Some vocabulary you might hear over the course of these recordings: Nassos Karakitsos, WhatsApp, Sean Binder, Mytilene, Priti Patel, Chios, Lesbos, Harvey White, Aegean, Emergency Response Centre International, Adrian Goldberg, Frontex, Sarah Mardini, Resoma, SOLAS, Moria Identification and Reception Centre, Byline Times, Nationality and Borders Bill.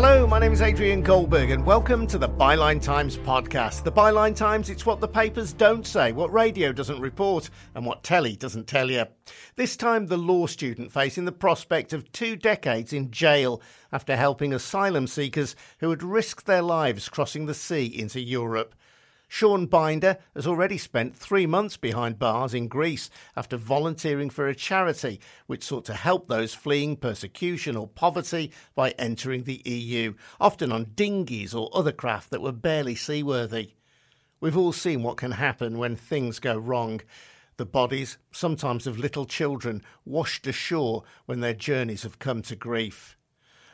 Hello, my name is Adrian Goldberg and welcome to the Byline Times podcast. The Byline Times, it's what the papers don't say, what radio doesn't report and what telly doesn't tell you. This time the law student facing the prospect of 2 decades in jail after helping asylum seekers who had risked their lives crossing the sea into Europe. Sean Binder has already spent 3 months behind bars in Greece after volunteering for a charity which sought to help those fleeing persecution or poverty by entering the EU, often on dinghies or other craft that were barely seaworthy. We've all seen what can happen when things go wrong. The bodies, sometimes of little children, washed ashore when their journeys have come to grief.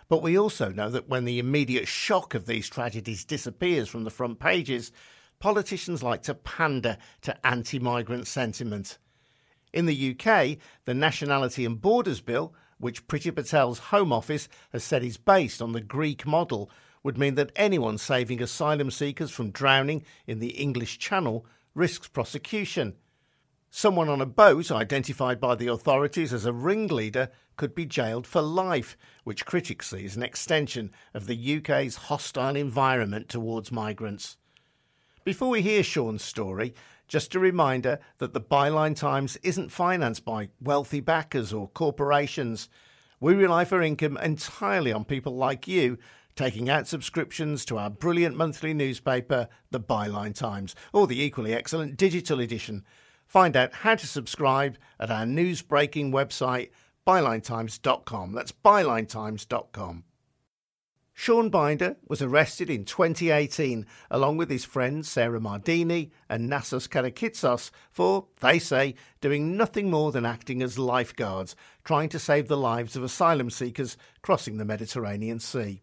But we also know that when the immediate shock of these tragedies disappears from the front pages, politicians like to pander to anti-migrant sentiment. In the UK, the Nationality and Borders Bill, which Priti Patel's Home Office has said is based on the Greek model, would mean that anyone saving asylum seekers from drowning in the English Channel risks prosecution. Someone on a boat identified by the authorities as a ringleader could be jailed for life, which critics see as an extension of the UK's hostile environment towards migrants. Before we hear Sean's story, just a reminder that the Byline Times isn't financed by wealthy backers or corporations. We rely for income entirely on people like you taking out subscriptions to our brilliant monthly newspaper, the Byline Times, or the equally excellent digital edition. Find out how to subscribe at our news-breaking website, bylinetimes.com. That's bylinetimes.com. Sean Binder was arrested in 2018 along with his friends Sarah Mardini and Nassos Karakitsos for, they say, doing nothing more than acting as lifeguards, trying to save the lives of asylum seekers crossing the Mediterranean Sea.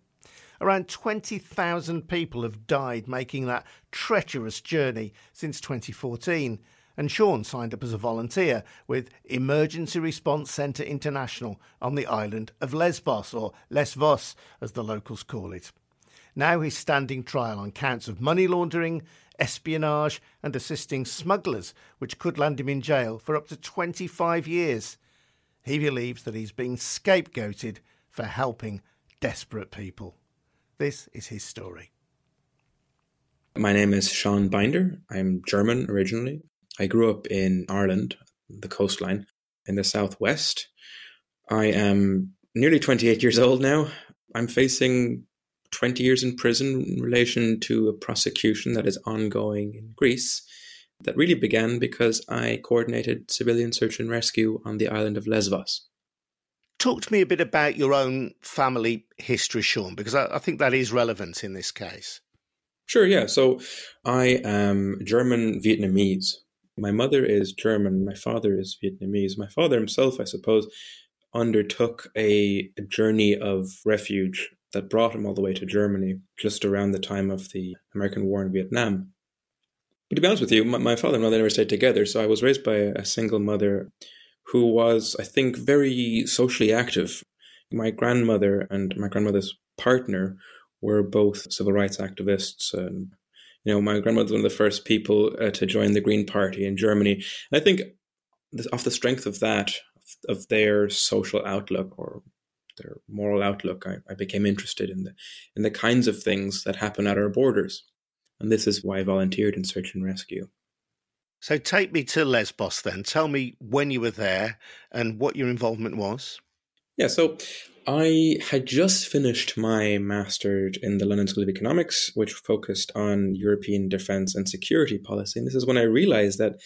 Around 20,000 people have died making that treacherous journey since 2014, and Sean signed up as a volunteer with Emergency Response Centre International on the island of Lesbos, or Lesbos as the locals call it. Now he's standing trial on counts of money laundering, espionage and assisting smugglers, which could land him in jail for up to 25 years. He believes that he's being scapegoated for helping desperate people. This is his story. My name is Sean Binder. I'm German originally. I grew up in Ireland, the coastline, in the southwest. I am nearly 28 years old now. I'm facing 20 years in prison in relation to a prosecution that is ongoing in Greece that really began because I coordinated civilian search and rescue on the island of Lesbos. Talk to me a bit about your own family history, Sean, because I think that is relevant in this case. Sure, yeah. So I am German-Vietnamese. My mother is German. My father is Vietnamese. My father himself, I suppose, undertook a journey of refuge that brought him all the way to Germany just around the time of the American war in Vietnam. But to be honest with you, my father and mother never stayed together. So I was raised by a single mother who was, I think, very socially active. My grandmother and my grandmother's partner were both civil rights activists. And my grandmother was one of the first people to join the Green Party in Germany. And I think off the strength of that, of their social outlook or their moral outlook, I became interested in the kinds of things that happen at our borders. And this is why I volunteered in search and rescue. So take me to Lesbos then. Tell me when you were there and what your involvement was. Yeah, so I had just finished my master's in the London School of Economics, which focused on European defence and security policy. And this is when I realised that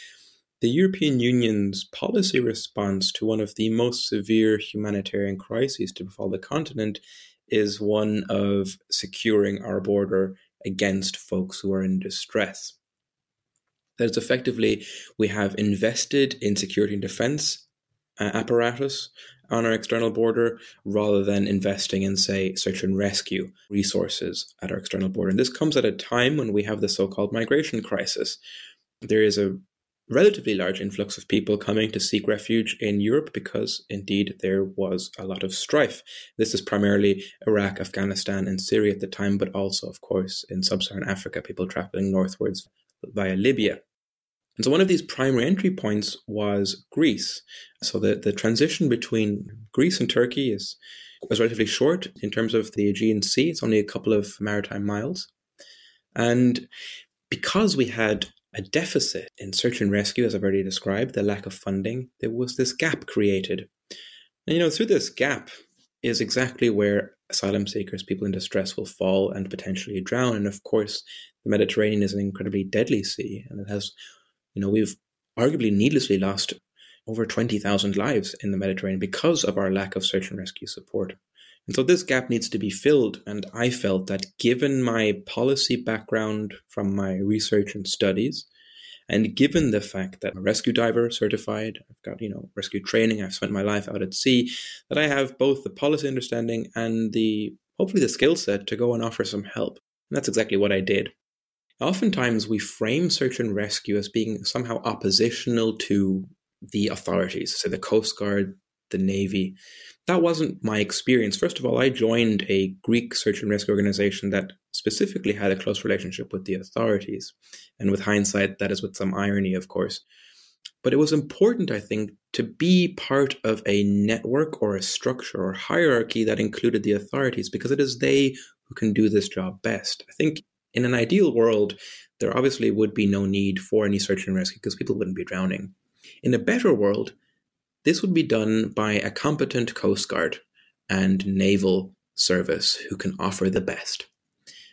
the European Union's policy response to one of the most severe humanitarian crises to befall the continent is one of securing our border against folks who are in distress. That is effectively, we have invested in security and defence apparatus on our external border rather than investing in, say, search and rescue resources at our external border. And this comes at a time when we have the so-called migration crisis. There is a relatively large influx of people coming to seek refuge in Europe because, indeed, there was a lot of strife. This is primarily Iraq, Afghanistan, and Syria at the time, but also, of course, in sub-Saharan Africa, people traveling northwards via Libya. And so one of these primary entry points was Greece. So the transition between Greece and Turkey is was relatively short in terms of the Aegean Sea. It's only a couple of maritime miles. And because we had a deficit in search and rescue, as I've already described, the lack of funding, there was this gap created. And, you know, through this gap is exactly where asylum seekers, people in distress, will fall and potentially drown. And of course, the Mediterranean is an incredibly deadly sea. And it has, you know, we've arguably needlessly lost over 20,000 lives in the Mediterranean because of our lack of search and rescue support. And so this gap needs to be filled. And I felt that given my policy background from my research and studies, and given the fact that I'm a rescue diver certified, I've got, you know, rescue training, I've spent my life out at sea, that I have both the policy understanding and the, hopefully the skill set to go and offer some help. And that's exactly what I did. Oftentimes we frame search and rescue as being somehow oppositional to the authorities, so the Coast Guard, the Navy. That wasn't my experience. First of all, I joined a Greek search and rescue organization that specifically had a close relationship with the authorities. And with hindsight, that is with some irony, of course. But it was important, I think, to be part of a network or a structure or hierarchy that included the authorities, because it is they who can do this job best. I think in an ideal world, there obviously would be no need for any search and rescue because people wouldn't be drowning. In a better world, this would be done by a competent Coast Guard and naval service who can offer the best.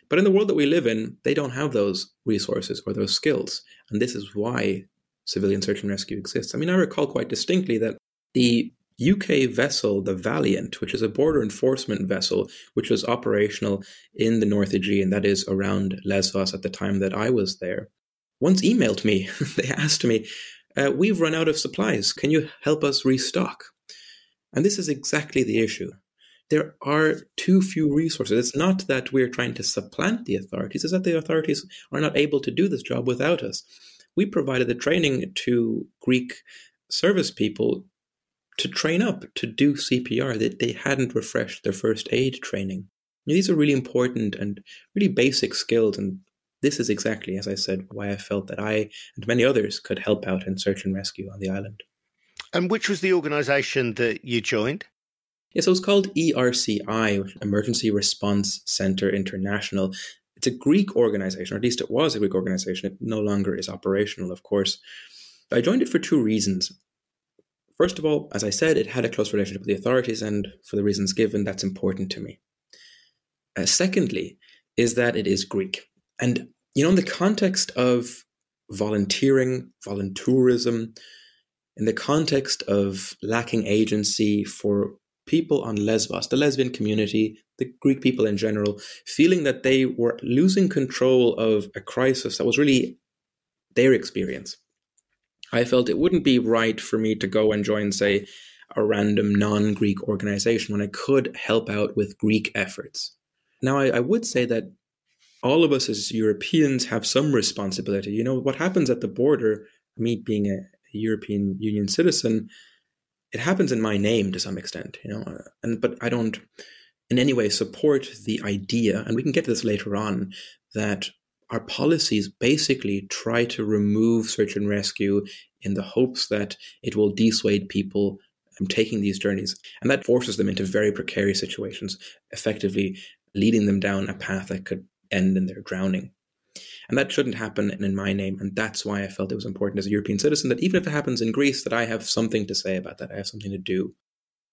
But in the world that we live in, they don't have those resources or those skills. And this is why civilian search and rescue exists. I mean, I recall quite distinctly that the UK vessel, the Valiant, which is a border enforcement vessel, which was operational in the North Aegean, that is around Lesbos at the time that I was there, once emailed me. They asked me, we've run out of supplies. Can you help us restock? And this is exactly the issue. There are too few resources. It's not that we're trying to supplant the authorities. It's that the authorities are not able to do this job without us. We provided the training to Greek service people to train up, to do CPR, that they hadn't refreshed their first aid training. You know, these are really important and really basic skills, and this is exactly, as I said, why I felt that I and many others could help out in search and rescue on the island. And which was the organisation that you joined? Yes, it was called ERCI, Emergency Response Centre International. It's a Greek organisation, or at least it was a Greek organisation. It no longer is operational, of course. I joined it for two reasons. First of all, as I said, it had a close relationship with the authorities, and for the reasons given, that's important to me. Secondly, is that it is Greek. And, you know, in the context of volunteering, voluntourism, in the context of lacking agency for people on Lesbos, the lesbian community, the Greek people in general, feeling that they were losing control of a crisis that was really their experience, I felt it wouldn't be right for me to go and join, say, a random non-Greek organization when I could help out with Greek efforts. Now, I would say that all of us as Europeans have some responsibility. You know, what happens at the border, me being a European Union citizen, it happens in my name to some extent, you know, but I don't in any way support the idea, and we can get to this later on, that our policies basically try to remove search and rescue in the hopes that it will dissuade people from taking these journeys. And that forces them into very precarious situations, effectively leading them down a path that could end in their drowning. And that shouldn't happen in my name. And that's why I felt it was important as a European citizen that even if it happens in Greece, that I have something to say about that. I have something to do.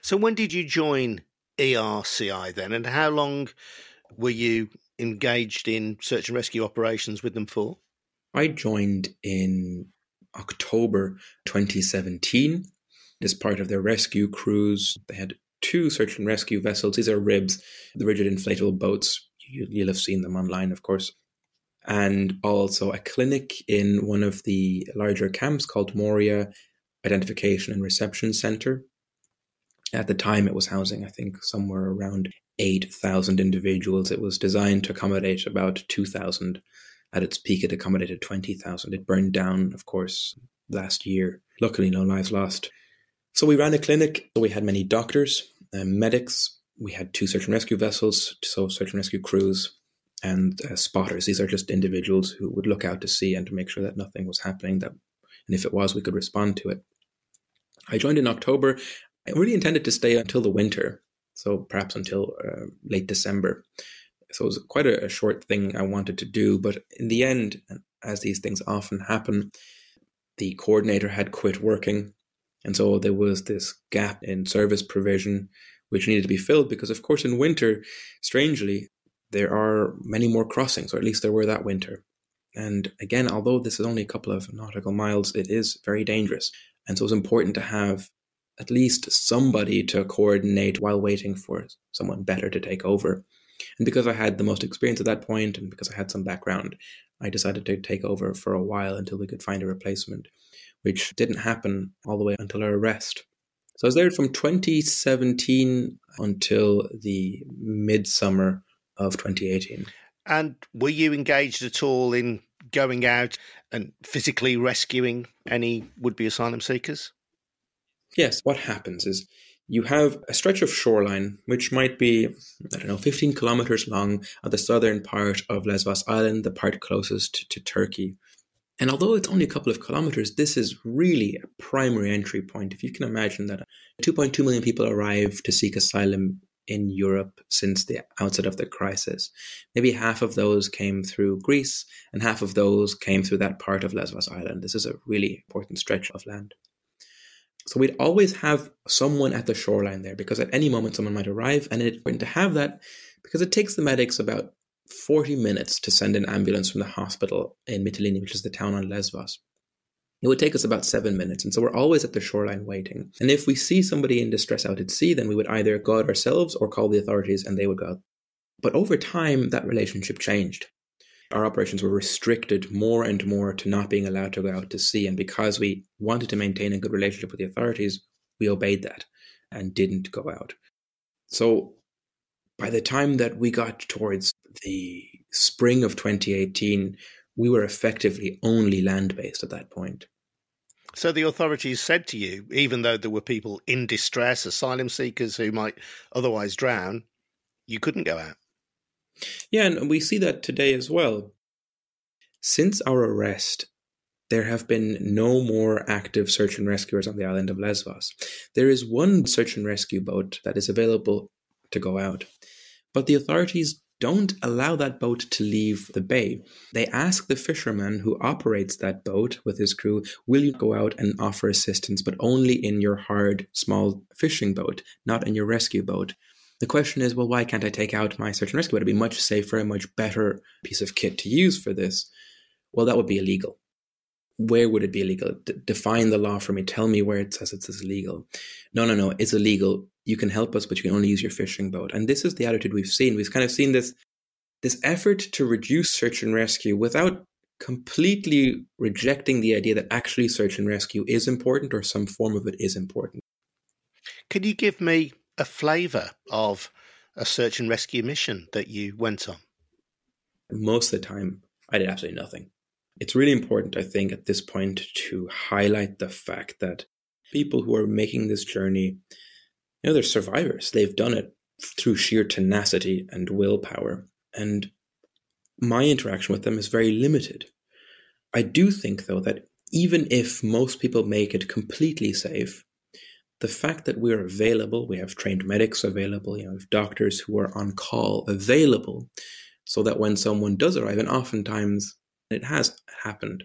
So when did you join ERCI then? And how long were you engaged in search and rescue operations with them for? I joined in October 2017 as part of their rescue crews. They had two search and rescue vessels. These are RIBs, the rigid inflatable boats. You'll have seen them online, of course. And also a clinic in one of the larger camps called Moria Identification and Reception Centre. At the time, it was housing, I think, somewhere around 8,000 individuals. It was designed to accommodate about 2,000. At its peak, it accommodated 20,000. It burned down, of course, last year. Luckily, no lives lost. So we ran a clinic. We had many doctors, medics. We had two search and rescue vessels, so search and rescue crews, and spotters. These are just individuals who would look out to sea and to make sure that nothing was happening, and if it was, we could respond to it. I joined in October. I really intended to stay until the winter. so perhaps until late December. So it was quite a short thing I wanted to do. But in the end, as these things often happen, the coordinator had quit working. And so there was this gap in service provision, which needed to be filled because, of course, in winter, strangely, there are many more crossings, or at least there were that winter. And again, although this is only a couple of nautical miles, it is very dangerous. And so it's important to have at least somebody to coordinate while waiting for someone better to take over. And because I had the most experience at that point, and because I had some background, I decided to take over for a while until we could find a replacement, which didn't happen all the way until our arrest. So I was there from 2017 until the midsummer of 2018. And were you engaged at all in going out and physically rescuing any would-be asylum seekers? Yes. What happens is you have a stretch of shoreline, which might be, 15 kilometers long at the southern part of Lesbos Island, the part closest to Turkey. And although it's only a couple of kilometers, this is really a primary entry point. If you can imagine that 2.2 million people arrive to seek asylum in Europe since the outset of the crisis. Maybe half of those came through Greece and half of those came through that part of Lesbos Island. This is a really important stretch of land. So we'd always have someone at the shoreline there because at any moment someone might arrive, and it's important to have that because it takes the medics about 40 minutes to send an ambulance from the hospital in Mytilene, which is the town on Lesbos. It would take us about 7 minutes. And so we're always at the shoreline waiting. And if we see somebody in distress out at sea, then we would either go out ourselves or call the authorities and they would go out. But over time, that relationship changed. Our operations were restricted more and more to not being allowed to go out to sea. And because we wanted to maintain a good relationship with the authorities, we obeyed that and didn't go out. So by the time that we got towards the spring of 2018, we were effectively only land-based at that point. So the authorities said to you, even though there were people in distress, asylum seekers who might otherwise drown, you couldn't go out. Yeah, and we see that today as well. Since our arrest, there have been no more active search and rescuers on the island of Lesbos. There is one search and rescue boat that is available to go out, but the authorities don't allow that boat to leave the bay. They ask the fisherman who operates that boat with his crew, will you go out and offer assistance, but only in your hard, small fishing boat, not in your rescue boat. The question is, well, why can't I take out my search and rescue boat? It'd be much safer, a much better piece of kit to use for this. Well, that would be illegal. Where would it be illegal? Define the law for me. Tell me where it says it's illegal. No, it's illegal. You can help us, but you can only use your fishing boat. And this is the attitude we've seen. We've kind of seen this effort to reduce search and rescue without completely rejecting the idea that actually search and rescue is important, or some form of it is important. Could you give me a flavour of a search and rescue mission that you went on? Most of the time, I did absolutely nothing. It's really important, I think, at this point to highlight the fact that people who are making this journey, they're survivors. They've done it through sheer tenacity and willpower. And my interaction with them is very limited. I do think, though, that even if most people make it completely safe, the fact that we're available, we have trained medics available, we have doctors who are on call available, so that when someone does arrive, and oftentimes it has happened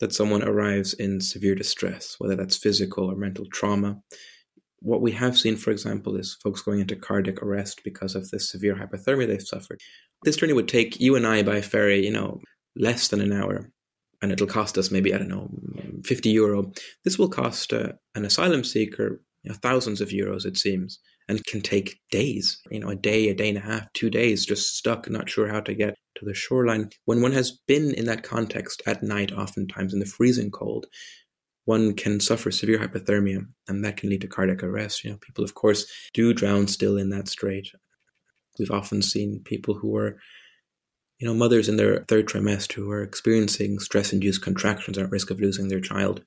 that someone arrives in severe distress, whether that's physical or mental trauma. What we have seen, for example, is folks going into cardiac arrest because of the severe hypothermia they've suffered. This journey would take you and I by ferry, less than an hour, and it'll cost us maybe, €50. This will cost an asylum seeker thousands of euros, it seems, and can take days, a day and a half, 2 days, just stuck, not sure how to get to the shoreline. When one has been in that context at night, oftentimes in the freezing cold, one can suffer severe hypothermia, and that can lead to cardiac arrest. People, of course, do drown still in that strait. We've often seen people who are, mothers in their third trimester who are experiencing stress-induced contractions at risk of losing their child.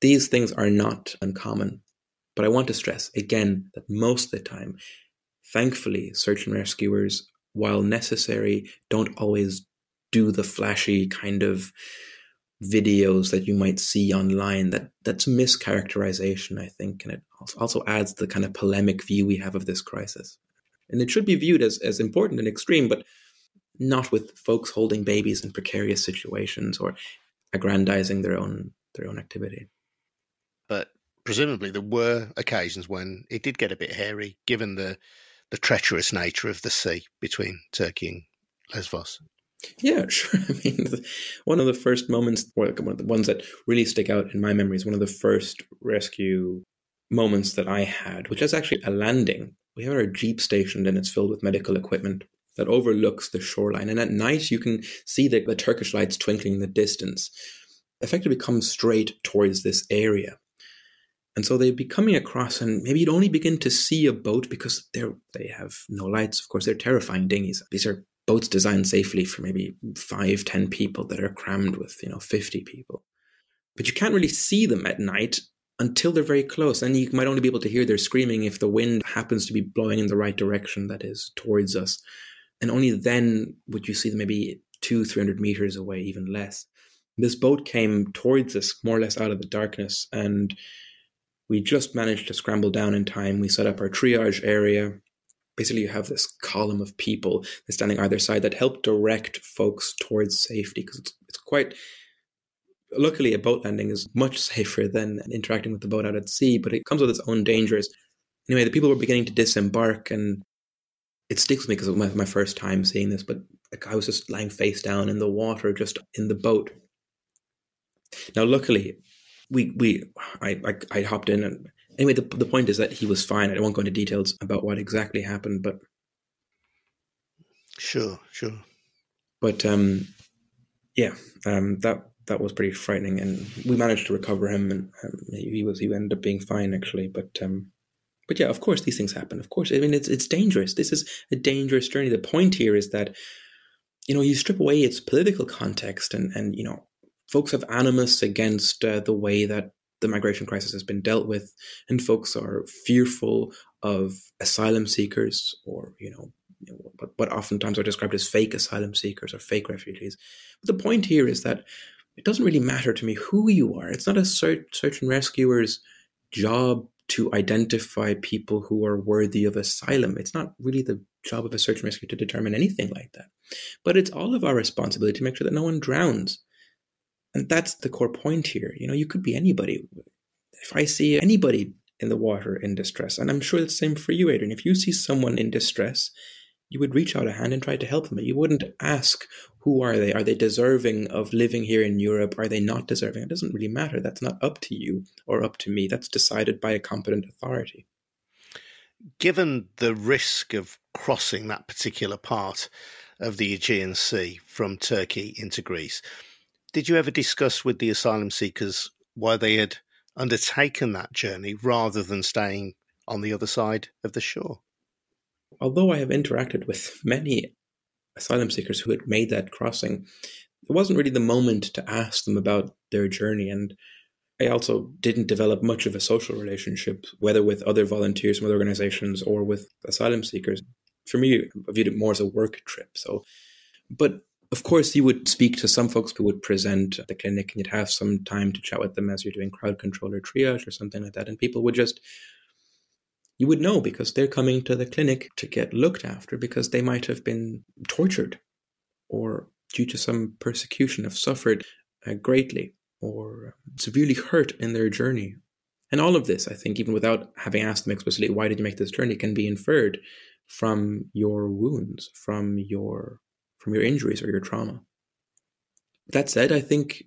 These things are not uncommon. But I want to stress, again, that most of the time, thankfully, search and rescuers, while necessary, don't always do the flashy kind of videos that you might see online, that's mischaracterization, I think, and it also adds the kind of polemic view we have of this crisis. And it should be viewed as important and extreme, but not with folks holding babies in precarious situations or aggrandizing their own activity. But presumably there were occasions when it did get a bit hairy, given the treacherous nature of the sea between Turkey and Lesbos. Yeah, sure. I mean, one of the first moments, or one of the ones that really stick out in my memory is one of the first rescue moments that I had, which is actually a landing. We have our jeep stationed and it's filled with medical equipment that overlooks the shoreline. And at night, you can see the Turkish lights twinkling in the distance, effectively come straight towards this area. And so they'd be coming across, and maybe you'd only begin to see a boat because they have no lights. Of course, they're terrifying dinghies. These are boats designed safely for maybe 5-10 people that are crammed with, 50 people. But you can't really see them at night until they're very close. And you might only be able to hear their screaming if the wind happens to be blowing in the right direction, that is, towards us. And only then would you see them maybe 200-300 meters away, even less. This boat came towards us more or less out of the darkness, and we just managed to scramble down in time. We set up our triage area. Basically, you have this column of people standing either side that help direct folks towards safety, because it's quite... Luckily, a boat landing is much safer than interacting with the boat out at sea, but it comes with its own dangers. Anyway, the people were beginning to disembark, and it sticks with me because it was my first time seeing this, but I was just lying face down in the water, just in the boat. Now, luckily, I hopped in, and anyway, the point is that he was fine. I won't go into details about what exactly happened, but... Sure. But, that was pretty frightening, and we managed to recover him, and he ended up being fine, actually. But yeah, of course, these things happen. Of course, I mean, it's dangerous. This is a dangerous journey. The point here is that, you strip away its political context, and folks have animus against the way that the migration crisis has been dealt with, and folks are fearful of asylum seekers, or what oftentimes are described as fake asylum seekers or fake refugees. But the point here is that it doesn't really matter to me who you are. It's not a search and rescuer's job to identify people who are worthy of asylum. It's not really the job of a search and rescue to determine anything like that. But it's all of our responsibility to make sure that no one drowns. And that's the core point here. You could be anybody. If I see anybody in the water in distress, and I'm sure it's the same for you, Adrian, if you see someone in distress, you would reach out a hand and try to help them. You wouldn't ask, who are they? Are they deserving of living here in Europe? Are they not deserving? It doesn't really matter. That's not up to you or up to me. That's decided by a competent authority. Given the risk of crossing that particular part of the Aegean Sea from Turkey into Greece, did you ever discuss with the asylum seekers why they had undertaken that journey rather than staying on the other side of the shore? Although I have interacted with many asylum seekers who had made that crossing, it wasn't really the moment to ask them about their journey. And I also didn't develop much of a social relationship, whether with other volunteers from other organizations or with asylum seekers. For me, I viewed it more as a work trip. But of course, you would speak to some folks who would present at the clinic, and you'd have some time to chat with them as you're doing crowd control or triage or something like that. And people would just... You would know because they're coming to the clinic to get looked after because they might have been tortured or due to some persecution have suffered greatly or severely hurt in their journey. And all of this, I think, even without having asked them explicitly, why did you make this journey, can be inferred from your wounds, from your injuries or your trauma. That said, I think,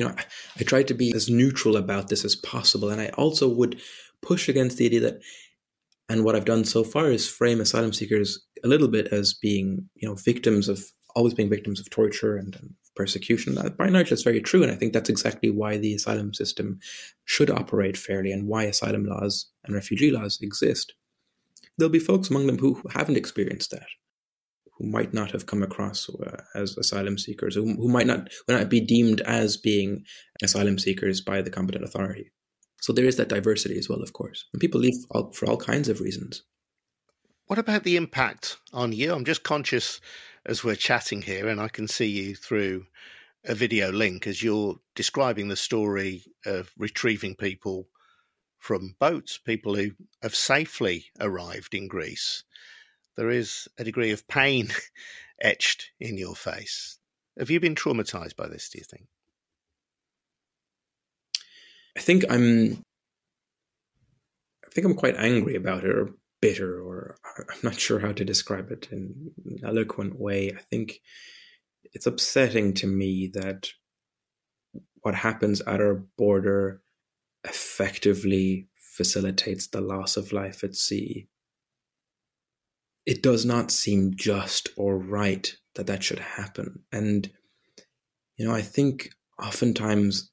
I tried to be as neutral about this as possible. And I also would push against the idea that, and what I've done so far is frame asylum seekers a little bit as being, victims of torture and persecution. By and large, that's very true. And I think that's exactly why the asylum system should operate fairly and why asylum laws and refugee laws exist. There'll be folks among them who haven't experienced that, who might not have come across as asylum seekers, who might not be deemed as being asylum seekers by the competent authority. So there is that diversity as well, of course. And people leave for all kinds of reasons. What about the impact on you? I'm just conscious as we're chatting here, and I can see you through a video link as you're describing the story of retrieving people from boats, people who have safely arrived in Greece. There is a degree of pain etched in your face. Have you been traumatized by this, do you think? I think I'm quite angry about it, or bitter, or I'm not sure how to describe it in an eloquent way. I think it's upsetting to me that what happens at our border effectively facilitates the loss of life at sea. It does not seem just or right that that should happen. And, you know, I think oftentimes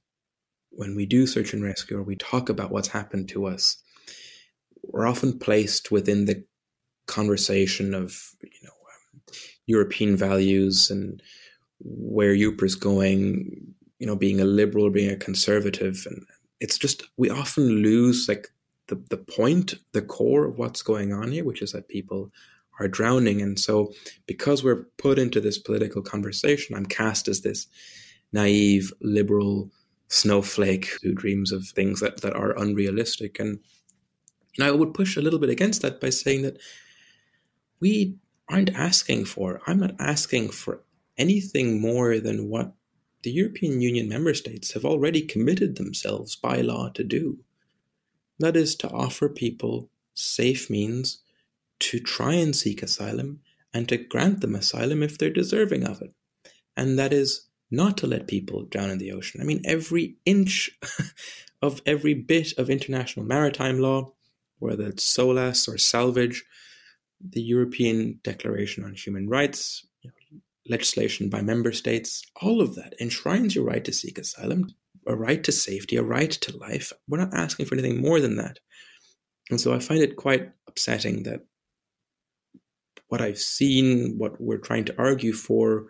when we do search and rescue or we talk about what's happened to us, we're often placed within the conversation of, you know, European values and where Europe is going, you know, being a liberal, being a conservative. And it's just, we often lose like the point, the core of what's going on here, which is that people are drowning. And so because we're put into this political conversation, I'm cast as this naive, liberal snowflake who dreams of things that are unrealistic. And I would push a little bit against that by saying that we aren't asking for, I'm not asking for anything more than what the European Union member states have already committed themselves by law to do. That is to offer people safe means to try and seek asylum and to grant them asylum if they're deserving of it. And that is not to let people drown in the ocean. I mean, every inch of every bit of international maritime law, whether it's SOLAS or salvage, the European Declaration on Human Rights, you know, legislation by member states, all of that enshrines your right to seek asylum, a right to safety, a right to life. We're not asking for anything more than that. And so I find it quite upsetting that what I've seen, what we're trying to argue for,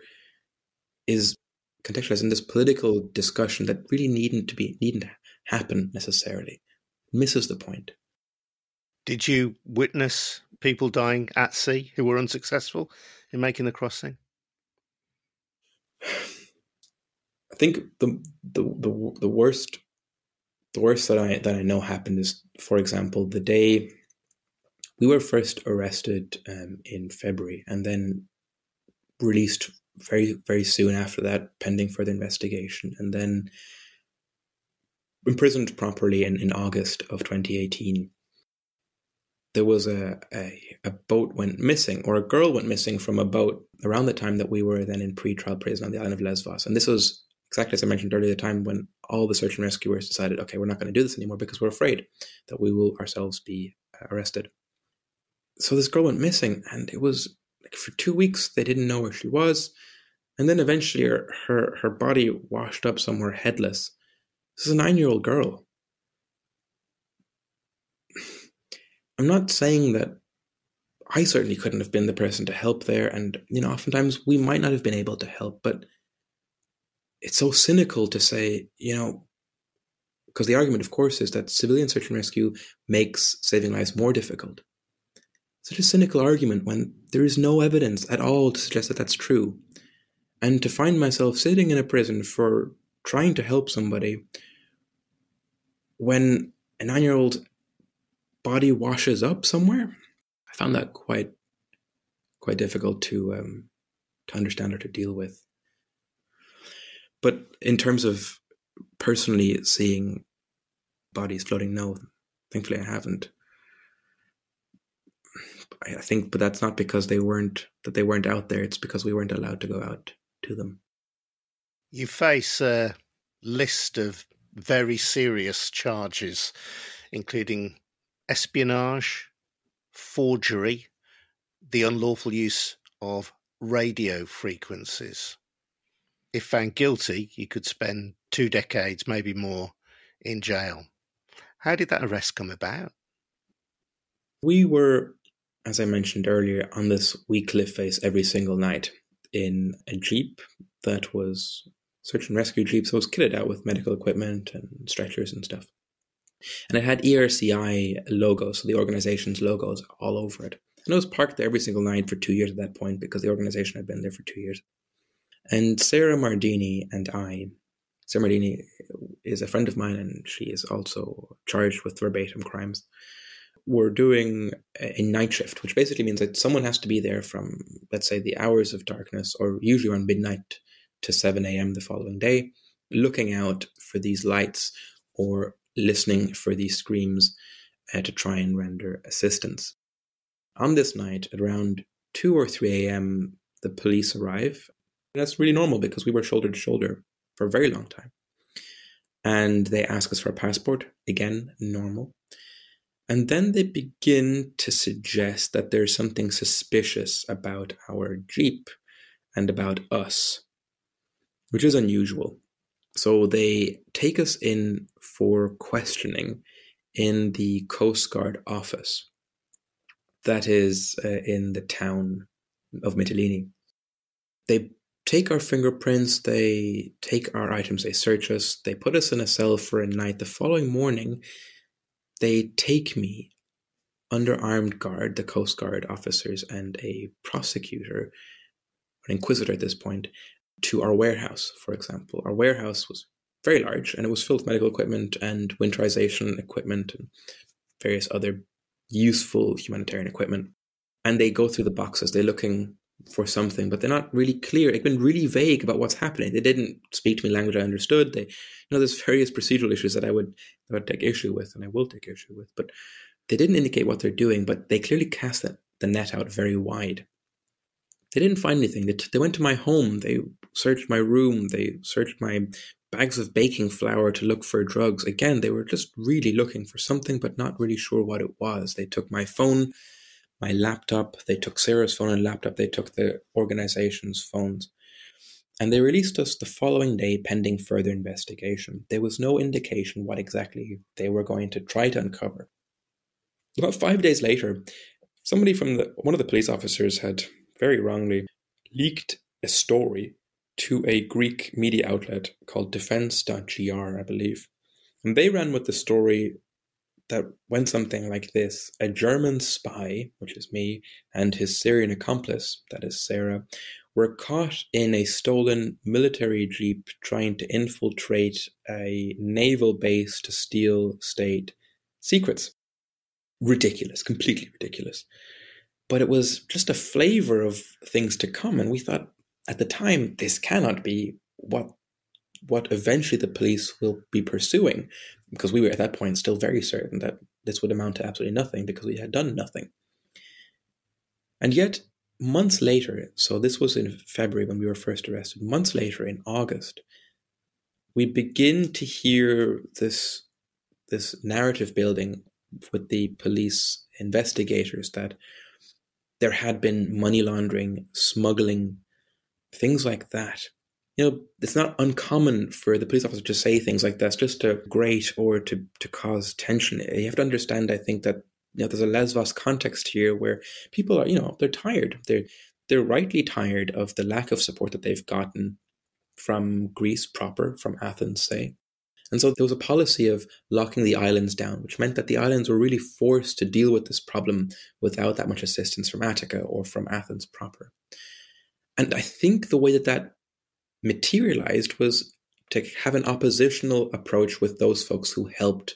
is contextualized in this political discussion that really needn't happen necessarily. It misses the point. Did you witness people dying at sea who were unsuccessful in making the crossing? I think the worst that I know happened is, for example, the day we were first arrested in February and then released very, very soon after that, pending further investigation, and then imprisoned properly in August of 2018. There was a boat went missing, or a girl went missing from a boat around the time that we were then in pre-trial prison on the island of Lesbos. And this was exactly, as I mentioned earlier, the time when all the search and rescuers decided, okay, we're not going to do this anymore because we're afraid that we will ourselves be arrested. So this girl went missing, and it was like for 2 weeks, they didn't know where she was. And then eventually her body washed up somewhere headless. This is a 9-year-old girl. I'm not saying that I certainly couldn't have been the person to help there. And, you know, oftentimes we might not have been able to help, but it's so cynical to say, you know, because the argument, of course, is that civilian search and rescue makes saving lives more difficult. Such a cynical argument when there is no evidence at all to suggest that that's true. And to find myself sitting in a prison for trying to help somebody when a 9-year-old body washes up somewhere, I found that quite difficult to understand or to deal with. But in terms of personally seeing bodies floating, no, thankfully I haven't. I think, but that's not because they weren't out there. It's because we weren't allowed to go out to them. You face a list of very serious charges, including espionage, forgery, the unlawful use of radio frequencies. If found guilty, you could spend 2 decades, maybe more, in jail. How did that arrest come about? We were, as I mentioned earlier, on this cliff face every single night in a jeep that was search and rescue jeep, so it was kitted out with medical equipment and stretchers and stuff. And it had ERCI logos, so the organization's logos, all over it. And it was parked there every single night for 2 years at that point because the organization had been there for 2 years. And Sarah Mardini and I, Sarah Mardini is a friend of mine, and she is also charged with verbatim crimes, were doing a night shift, which basically means that someone has to be there from, let's say, the hours of darkness, or usually around midnight to 7 a.m. the following day, looking out for these lights or listening for these screams to try and render assistance. On this night, at around 2 or 3 a.m., the police arrive. And that's really normal because we were shoulder to shoulder for a very long time. And they ask us for a passport. Again, normal. And then they begin to suggest that there's something suspicious about our Jeep and about us, which is unusual. So they take us in for questioning in the Coast Guard office. That is in the town of Mytilene. They take our fingerprints, they take our items, they search us, they put us in a cell for a night. The following morning, they take me under armed guard, the Coast Guard officers and a prosecutor, an inquisitor at this point, to our warehouse, for example. Our warehouse was very large, and it was filled with medical equipment and winterization equipment and various other useful humanitarian equipment. And they go through the boxes. They're looking for something, but they're not really clear. They've been really vague about what's happening. They didn't speak to me in language I understood. They, there's various procedural issues that I would take issue with, and I will take issue with. But they didn't indicate what they're doing, but they clearly cast the net out very wide. They didn't find anything. They went to my home. They searched my room. They searched my bags of baking flour to look for drugs. Again, they were just really looking for something, but not really sure what it was. They took my phone, my laptop. They took Sarah's phone and laptop. They took the organization's phones. And they released us the following day pending further investigation. There was no indication what exactly they were going to try to uncover. About 5 days later, somebody from one of the police officers had very wrongly leaked a story to a Greek media outlet called defense.gr, I believe. And they ran with the story that went something like this. A German spy, which is me, and his Syrian accomplice, that is Sarah, were caught in a stolen military jeep trying to infiltrate a naval base to steal state secrets. Ridiculous, completely ridiculous. But it was just a flavor of things to come. And we thought at the time, this cannot be what eventually the police will be pursuing, because we were at that point still very certain that this would amount to absolutely nothing because we had done nothing. And yet, months later, so this was in February when we were first arrested, months later in August, we begin to hear this narrative building with the police investigators that there had been money laundering, smuggling, things like that. It's not uncommon for the police officer to say things like that just to grate or to cause tension. You have to understand, I think, that there's a Lesbos context here where people are, they're tired. They're rightly tired of the lack of support that they've gotten from Greece proper, from Athens, say. And so there was a policy of locking the islands down, which meant that the islands were really forced to deal with this problem without that much assistance from Attica or from Athens proper. And I think the way that materialized was to have an oppositional approach with those folks who helped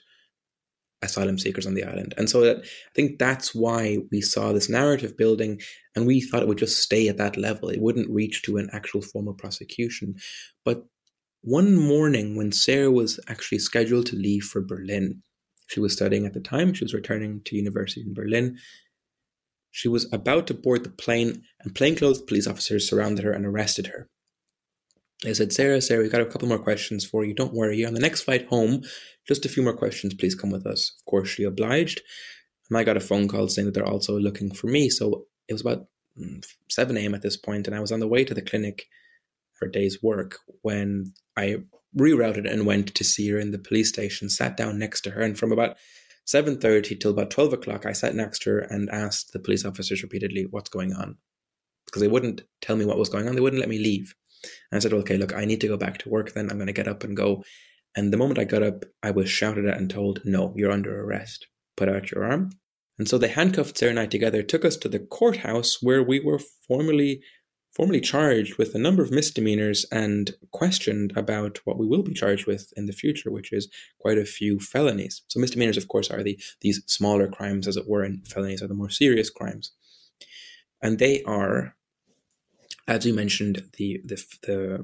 asylum seekers on the island. And so I think that's why we saw this narrative building, and we thought it would just stay at that level. It wouldn't reach to an actual formal prosecution. But one morning when Sarah was actually scheduled to leave for Berlin, she was studying at the time, she was returning to university in Berlin. She was about to board the plane, and plainclothes police officers surrounded her and arrested her. They said, Sarah, we've got a couple more questions for you. Don't worry, you're on the next flight home. Just a few more questions, please come with us. Of course, she obliged. And I got a phone call saying that they're also looking for me. So it was about 7 a.m. at this point, and I was on the way to the clinic for a day's work when I rerouted and went to see her in the police station, sat down next to her, and from about 7:30 till about 12 o'clock, I sat next to her and asked the police officers repeatedly, what's going on? Because they wouldn't tell me what was going on. They wouldn't let me leave. And I said, okay, look, I need to go back to work then. I'm going to get up and go. And the moment I got up, I was shouted at and told, no, you're under arrest. Put out your arm. And so they handcuffed Sarah and I together, took us to the courthouse where we were formally formally charged with a number of misdemeanors and questioned about what we will be charged with in the future, which is quite a few felonies. So misdemeanors, of course, are these smaller crimes, as it were, and felonies are the more serious crimes. And they are, as you mentioned, the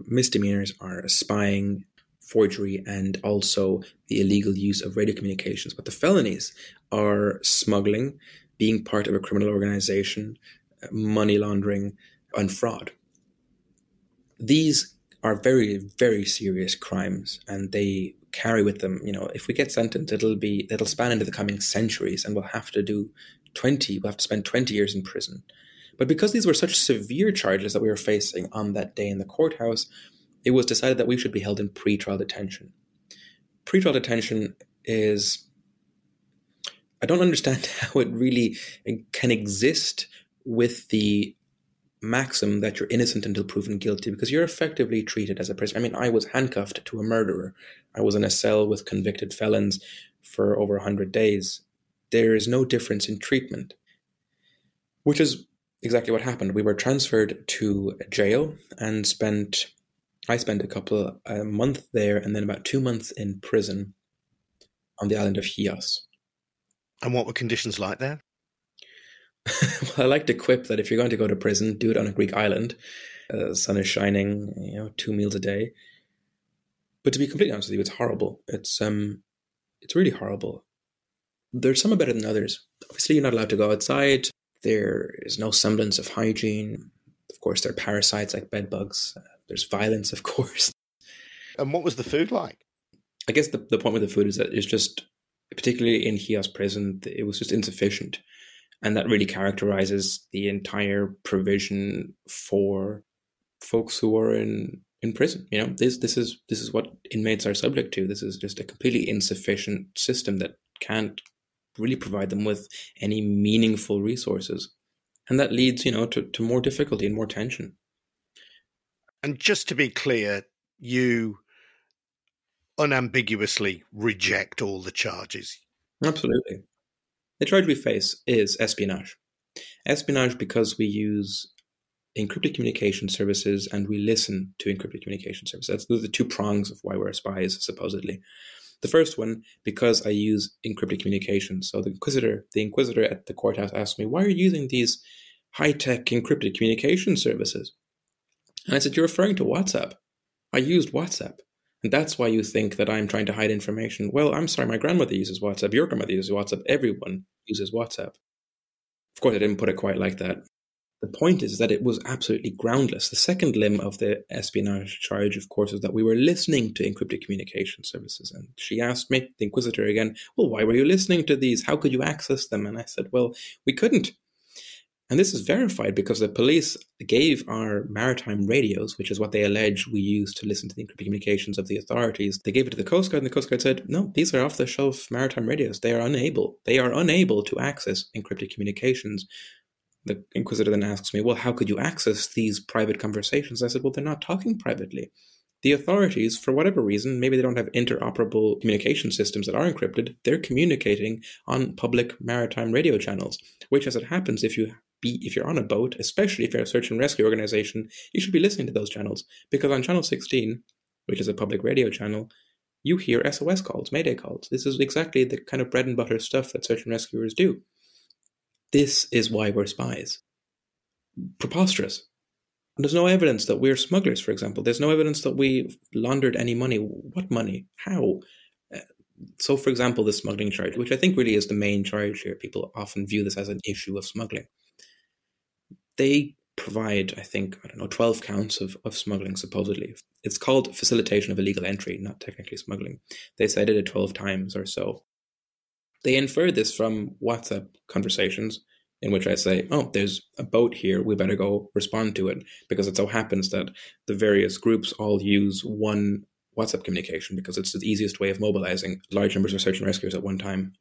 misdemeanors are spying, forgery, and also the illegal use of radio communications. But the felonies are smuggling, being part of a criminal organization, money laundering, and fraud. These are very, very serious crimes, and they carry with them, you know, if we get sentenced, it'll span into the coming centuries, and we'll have to spend 20 years in prison. But because these were such severe charges that we were facing on that day in the courthouse, it was decided that we should be held in pretrial detention. Pretrial detention is, I don't understand how it really can exist with the maxim that you're innocent until proven guilty, because you're effectively treated as a prisoner. I mean, I was handcuffed to a murderer. I was in a cell with convicted felons for over 100 days. There is no difference in treatment, which is exactly what happened. We were transferred to jail and I spent a month there and then about 2 months in prison on the island of Chios. And what were conditions like there? Well, I like to quip that if you're going to go to prison, do it on a Greek island. The sun is shining, you know, 2 meals a day. But to be completely honest with you, it's horrible. It's really horrible. There's some are better than others. Obviously, you're not allowed to go outside. There is no semblance of hygiene. Of course, there are parasites like bedbugs. There's violence, of course. And what was the food like? I guess the point with the food is that it's just, particularly in Chios prison, it was just insufficient. And that really characterizes the entire provision for folks who are in prison. You know, this is what inmates are subject to. This is just a completely insufficient system that can't really provide them with any meaningful resources. And that leads, you know, to more difficulty and more tension. And just to be clear, you unambiguously reject all the charges. Absolutely. The charge we face is espionage. Espionage because we use encrypted communication services and we listen to encrypted communication services. Those are the two prongs of why we're spies, supposedly. The first one, because I use encrypted communications. So the inquisitor at the courthouse asked me, why are you using these high-tech encrypted communication services? And I said, you're referring to WhatsApp. I used WhatsApp. And that's why you think that I'm trying to hide information. Well, I'm sorry, my grandmother uses WhatsApp. Your grandmother uses WhatsApp. Everyone uses WhatsApp. Of course, I didn't put it quite like that. The point is that it was absolutely groundless. The second limb of the espionage charge, of course, is that we were listening to encrypted communication services. And she asked me, the inquisitor again, well, why were you listening to these? How could you access them? And I said, well, we couldn't. And this is verified because the police gave our maritime radios, which is what they allege we used to listen to the encrypted communications of the authorities. They gave it to the Coast Guard, and the Coast Guard said, no, these are off-the-shelf maritime radios. They are unable to access encrypted communications. The inquisitor then asks me, well, how could you access these private conversations? I said, well, they're not talking privately. The authorities, for whatever reason, maybe they don't have interoperable communication systems that are encrypted, they're communicating on public maritime radio channels, which, as it happens, if you're on a boat, especially if you're a search and rescue organization, you should be listening to those channels, because on Channel 16, which is a public radio channel, you hear SOS calls, Mayday calls. This is exactly the kind of bread and butter stuff that search and rescuers do. This is why we're spies. Preposterous. And there's no evidence that we're smugglers, for example. There's no evidence that we laundered any money. What money? How? So, for example, the smuggling charge, which I think really is the main charge here. People often view this as an issue of smuggling. They provide, 12 counts of smuggling, supposedly. It's called facilitation of illegal entry, not technically smuggling. They cited it 12 times or so. They inferred this from WhatsApp conversations in which I say, oh, there's a boat here, we better go respond to it, because it so happens that the various groups all use one WhatsApp communication because it's the easiest way of mobilizing large numbers of search and rescuers at one time.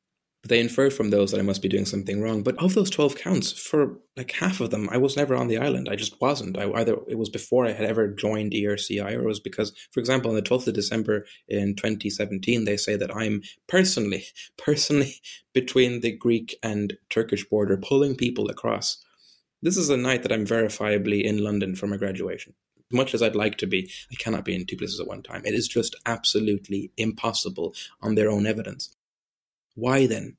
They inferred from those that I must be doing something wrong. But of those 12 counts, for like half of them, I was never on the island. I just wasn't. Either it was before I had ever joined ERCI, or it was because, for example, on the 12th of December in 2017, they say that I'm personally between the Greek and Turkish border, pulling people across. This is a night that I'm verifiably in London for my graduation. Much as I'd like to be, I cannot be in two places at one time. It is just absolutely impossible on their own evidence. Why then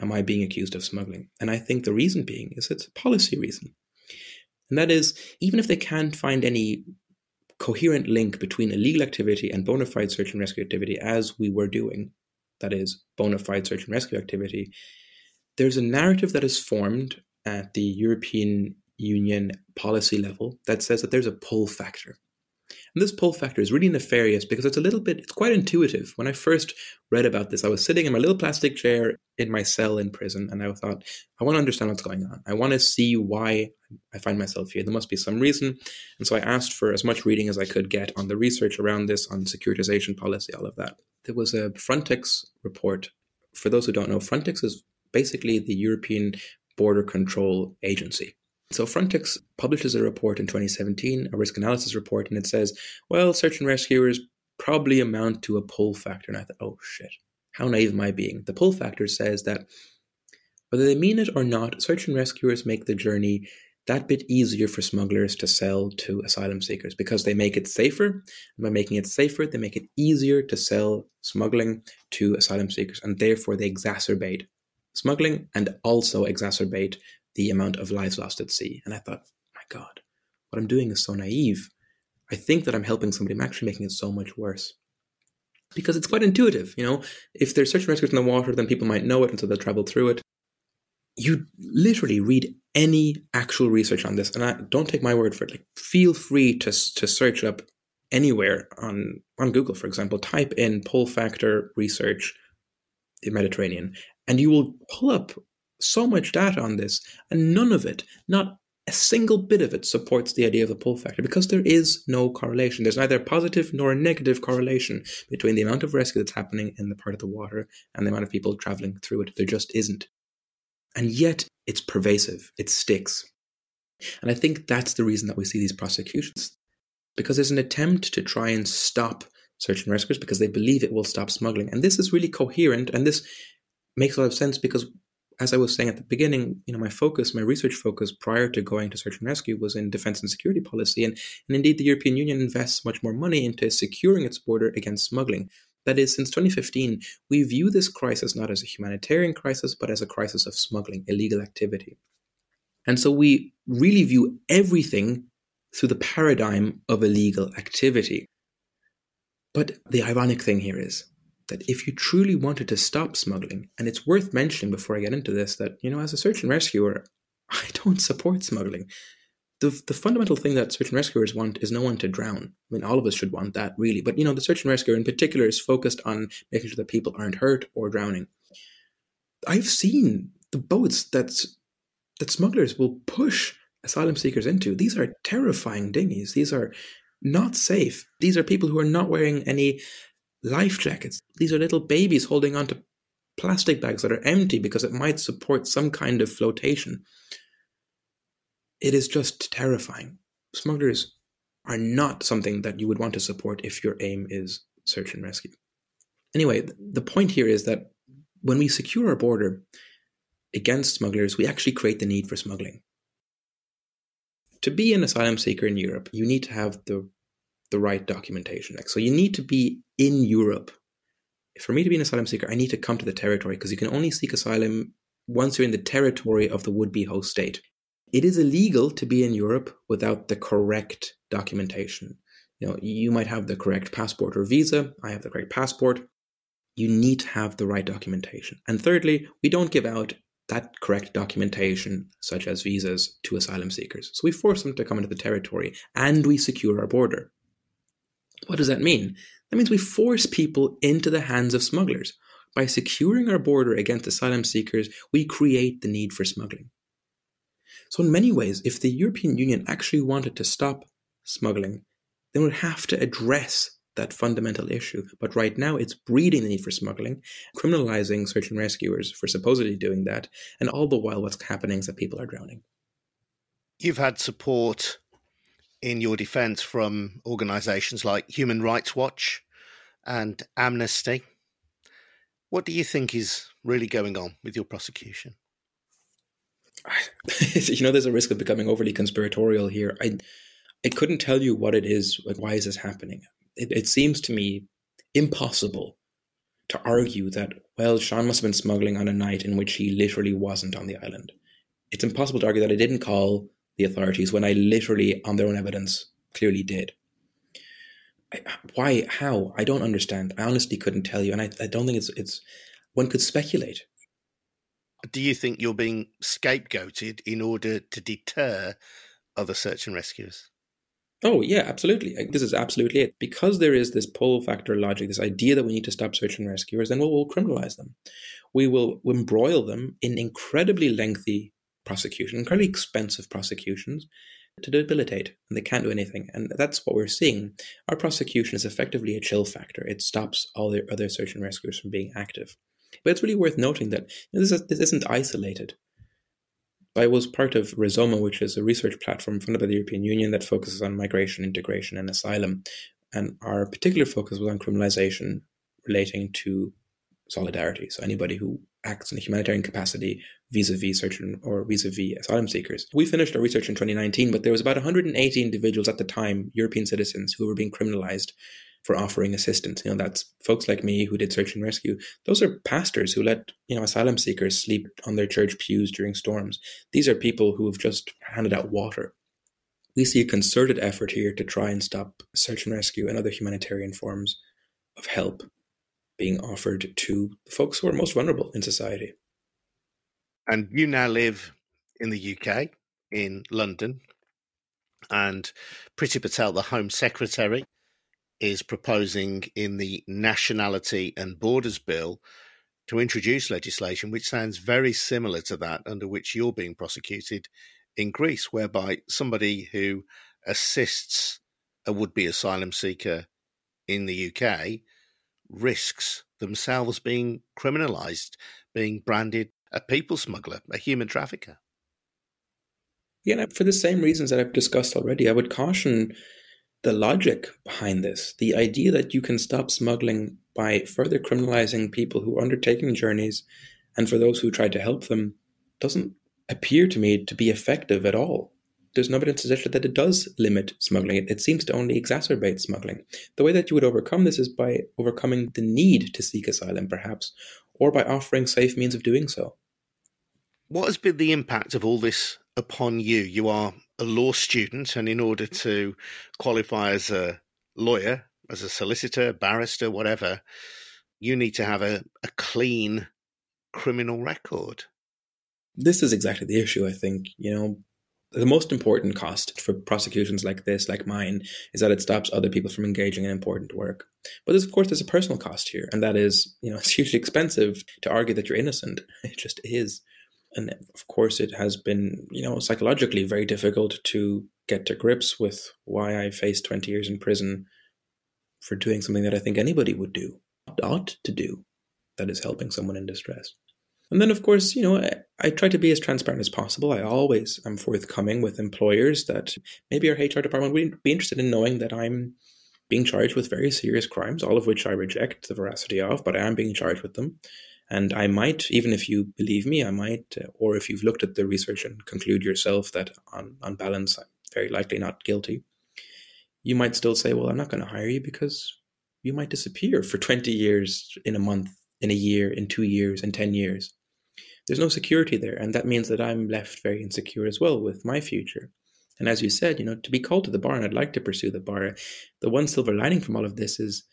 am I being accused of smuggling? And I think the reason being is it's a policy reason. And that is, even if they can't find any coherent link between illegal activity and bona fide search and rescue activity, as we were doing, that is, bona fide search and rescue activity, there's a narrative that is formed at the European Union policy level that says that there's a pull factor. And this pull factor is really nefarious because it's quite intuitive. When I first read about this, I was sitting in my little plastic chair in my cell in prison, and I thought, I want to understand what's going on. I want to see why I find myself here. There must be some reason. And so I asked for as much reading as I could get on the research around this, on securitization policy, all of that. There was a Frontex report. For those who don't know, Frontex is basically the European Border Control Agency. So Frontex publishes a report in 2017, a risk analysis report, and it says, well, search and rescuers probably amount to a pull factor. And I thought, oh shit, how naive am I being? The pull factor says that whether they mean it or not, search and rescuers make the journey that bit easier for smugglers to sell to asylum seekers because they make it safer. And by making it safer, they make it easier to sell smuggling to asylum seekers, and therefore they exacerbate smuggling and also exacerbate the amount of lives lost at sea. And I thought, my God, what I'm doing is so naive. I think that I'm helping somebody. I'm actually making it so much worse. Because it's quite intuitive, you know. If there's search and rescues in the water, then people might know it, and so they'll travel through it. You literally read any actual research on this, and don't take my word for it. Like, feel free to search up anywhere on Google, for example. Type in pull factor research in Mediterranean, and you will pull up so much data on this, and none of it, not a single bit of it, supports the idea of the pull factor because there is no correlation. There's neither a positive nor a negative correlation between the amount of rescue that's happening in the part of the water and the amount of people traveling through it. There just isn't. And yet it's pervasive. It sticks. And I think that's the reason that we see these prosecutions, because there's an attempt to try and stop search and rescuers because they believe it will stop smuggling. And this is really coherent, and this makes a lot of sense because, as I was saying at the beginning, you know, my research focus prior to going to search and rescue was in defense and security policy. And indeed, the European Union invests much more money into securing its border against smuggling. That is, since 2015, we view this crisis not as a humanitarian crisis, but as a crisis of smuggling, illegal activity. And so we really view everything through the paradigm of illegal activity. But the ironic thing here is that if you truly wanted to stop smuggling, and it's worth mentioning before I get into this that, you know, as a search and rescuer, I don't support smuggling. The fundamental thing that search and rescuers want is no one to drown. I mean, all of us should want that, really. But, you know, the search and rescuer in particular is focused on making sure that people aren't hurt or drowning. I've seen the boats that smugglers will push asylum seekers into. These are terrifying dinghies. These are not safe. These are people who are not wearing any life jackets. These are little babies holding onto plastic bags that are empty because it might support some kind of flotation. It is just terrifying. Smugglers are not something that you would want to support if your aim is search and rescue. Anyway, the point here is that when we secure our border against smugglers, we actually create the need for smuggling. To be an asylum seeker in Europe, you need to have the right documentation. So you need to be in Europe. For me to be an asylum seeker, I need to come to the territory, because you can only seek asylum once you're in the territory of the would-be host state. It is illegal to be in Europe without the correct documentation. You know, you might have the correct passport or visa. I have the correct passport. You need to have the right documentation. And thirdly, we don't give out that correct documentation, such as visas, to asylum seekers. So we force them to come into the territory, and we secure our border. What does that mean? That means we force people into the hands of smugglers. By securing our border against asylum seekers, we create the need for smuggling. So in many ways, if the European Union actually wanted to stop smuggling, then we'd have to address that fundamental issue. But right now, it's breeding the need for smuggling, criminalizing search and rescuers for supposedly doing that, and all the while what's happening is that people are drowning. You've had support in your defense from organizations like Human Rights Watch and Amnesty. What do you think is really going on with your prosecution? you know, there's a risk of becoming overly conspiratorial here. I couldn't tell you what it is, like, why is this happening? It seems to me impossible to argue that, well, Sean must have been smuggling on a night in which he literally wasn't on the island. It's impossible to argue that I didn't call the authorities when I literally, on their own evidence, clearly did. Why? How? I don't understand. I honestly couldn't tell you. And I don't think it's one could speculate. Do you think you're being scapegoated in order to deter other search and rescuers? Oh, yeah, absolutely. This is absolutely it. Because there is this pull factor logic, this idea that we need to stop search and rescuers, then we'll criminalize them. We will embroil them in incredibly lengthy prosecution, incredibly expensive prosecutions to debilitate, and they can't do anything. And that's what we're seeing. Our prosecution is effectively a chill factor. It stops all the other search and rescuers from being active. But it's really worth noting that this isn't isolated. I was part of Resoma, which is a research platform funded by the European Union that focuses on migration, integration, and asylum. And our particular focus was on criminalization relating to solidarity. So anybody who acts in a humanitarian capacity vis-a-vis search or vis-a-vis asylum seekers. We finished our research in 2019, but there was about 180 individuals at the time, European citizens, who were being criminalized for offering assistance. You know, that's folks like me who did search and rescue. Those are pastors who let, you know, asylum seekers sleep on their church pews during storms. These are people who have just handed out water. We see a concerted effort here to try and stop search and rescue and other humanitarian forms of help being offered to folks who are most vulnerable in society. And you now live in the UK, in London, and Priti Patel, the Home Secretary, is proposing in the Nationality and Borders Bill to introduce legislation which sounds very similar to that under which you're being prosecuted in Greece, whereby somebody who assists a would-be asylum seeker in the UK risks themselves being criminalised, being branded a people smuggler, a human trafficker. Yeah, for the same reasons that I've discussed already, I would caution the logic behind this, the idea that you can stop smuggling by further criminalizing people who are undertaking journeys and for those who try to help them, doesn't appear to me to be effective at all. There's no evidence to suggest that it does limit smuggling. It seems to only exacerbate smuggling. The way that you would overcome this is by overcoming the need to seek asylum, perhaps, or by offering safe means of doing so. What has been the impact of all this upon you? You are a law student, and in order to qualify as a lawyer, as a solicitor, barrister, whatever, you need to have a clean criminal record. This is exactly the issue, I think. You know, the most important cost for prosecutions like this, like mine, is that it stops other people from engaging in important work. But there's a personal cost here, and that is, you know, it's hugely expensive to argue that you're innocent. It just is. And of course, it has been, you know, psychologically very difficult to get to grips with why I faced 20 years in prison for doing something that I think anybody would do, ought to do, that is helping someone in distress. And then, of course, you know, I try to be as transparent as possible. I always am forthcoming with employers that maybe our HR department would be interested in knowing that I'm being charged with very serious crimes, all of which I reject the veracity of, but I am being charged with them. And I might, even if you believe me, I might, or if you've looked at the research and conclude yourself that on balance, I'm very likely not guilty, you might still say, well, I'm not going to hire you because you might disappear for 20 years, in a month, in a year, in 2 years, in 10 years. There's no security there. And that means that I'm left very insecure as well with my future. And as you said, you know, to be called to the bar, and I'd like to pursue the bar, the one silver lining from all of this is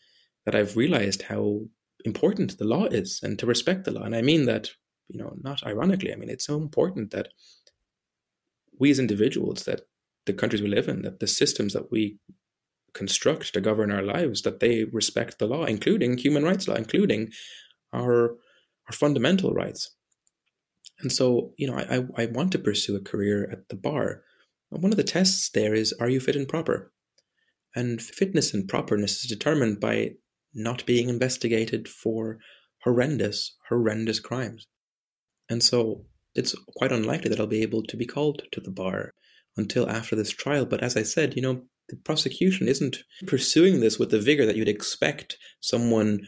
that I've realized how important the law is, and to respect the law. And I mean that, you know, not ironically. I mean, it's so important that we as individuals, that the countries we live in, that the systems that we construct to govern our lives, that they respect the law, including human rights law, including our fundamental rights. And so, you know, I want to pursue a career at the bar. And one of the tests there is, are you fit and proper? And fitness and properness is determined by not being investigated for horrendous crimes. And so it's quite unlikely that I'll be able to be called to the bar until after this trial. But as I said, you know, the prosecution isn't pursuing this with the vigor that you'd expect someone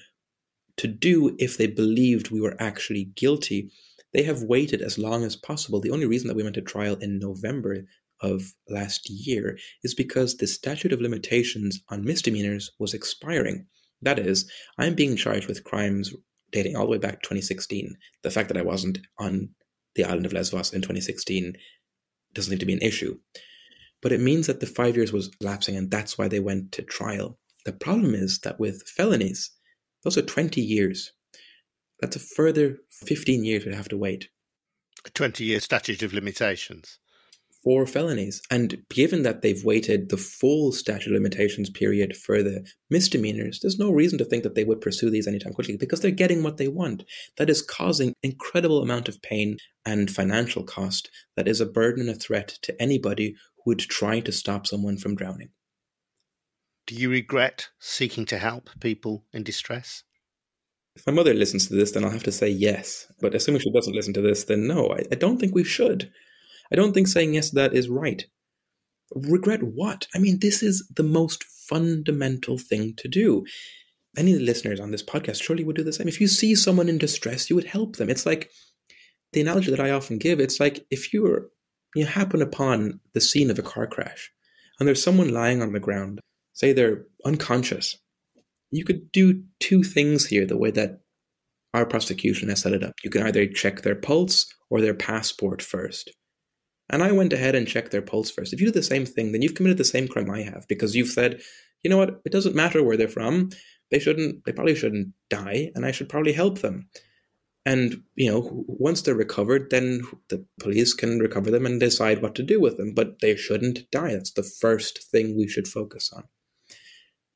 to do if they believed we were actually guilty. They have waited as long as possible. The only reason that we went to trial in November of last year is because the statute of limitations on misdemeanors was expiring. That is, I'm being charged with crimes dating all the way back to 2016. The fact that I wasn't on the island of Lesbos in 2016 doesn't seem to be an issue. But it means that the 5 years was lapsing, and that's why they went to trial. The problem is that with felonies, those are 20 years. That's a further 15 years we'd have to wait. A 20-year statute of limitations. For felonies. And given that they've waited the full statute of limitations period for the misdemeanors, there's no reason to think that they would pursue these anytime quickly, because they're getting what they want. That is causing incredible amount of pain and financial cost that is a burden and a threat to anybody who would try to stop someone from drowning. Do you regret seeking to help people in distress? If my mother listens to this, then I'll have to say yes. But assuming she doesn't listen to this, then no, I don't think we should. I don't think saying yes to that is right. Regret what? I mean, this is the most fundamental thing to do. Any of the listeners on this podcast surely would do the same. If you see someone in distress, you would help them. It's like the analogy that I often give. It's like if you happen upon the scene of a car crash and there's someone lying on the ground, say they're unconscious, you could do two things here the way that our prosecution has set it up. You can either check their pulse or their passport first. And I went ahead and checked their pulse first. If you do the same thing, then you've committed the same crime I have, because you've said, you know what, it doesn't matter where they're from. They probably shouldn't die, and I should probably help them. And, once they're recovered, then the police can recover them and decide what to do with them. But they shouldn't die. That's the first thing we should focus on.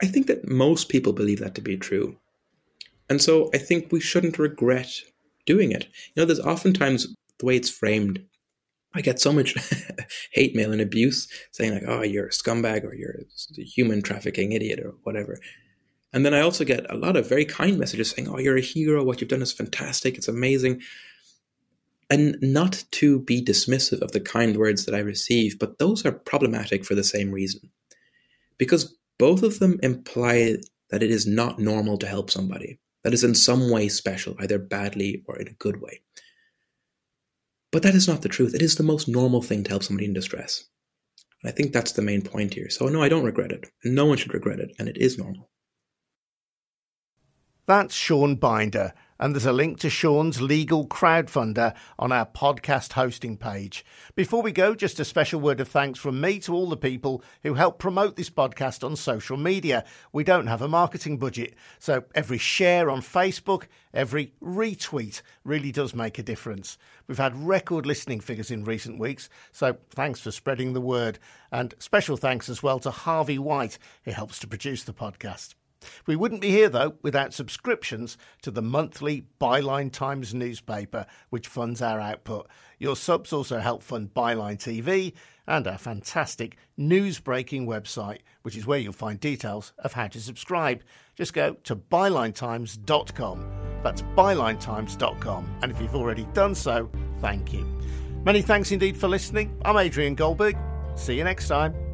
I think that most people believe that to be true. And so I think we shouldn't regret doing it. There's oftentimes the way it's framed. I get so much hate mail and abuse saying like, oh, you're a scumbag or you're a human trafficking idiot or whatever. And then I also get a lot of very kind messages saying, oh, you're a hero. What you've done is fantastic. It's amazing. And not to be dismissive of the kind words that I receive, but those are problematic for the same reason. Because both of them imply that it is not normal to help somebody. That is in some way special, either badly or in a good way. But that is not the truth. It is the most normal thing to help somebody in distress. And I think that's the main point here. So no, I don't regret it. No one should regret it. And it is normal. That's Sean Binder, and there's a link to Sean's legal crowdfunder on our podcast hosting page. Before we go, just a special word of thanks from me to all the people who help promote this podcast on social media. We don't have a marketing budget, so every share on Facebook, every retweet really does make a difference. We've had record listening figures in recent weeks, so thanks for spreading the word. And special thanks as well to Harvey White, who helps to produce the podcast. We wouldn't be here, though, without subscriptions to the monthly Byline Times newspaper, which funds our output. Your subs also help fund Byline TV and our fantastic news-breaking website, which is where you'll find details of how to subscribe. Just go to bylinetimes.com. That's bylinetimes.com. And if you've already done so, thank you. Many thanks indeed for listening. I'm Adrian Goldberg. See you next time.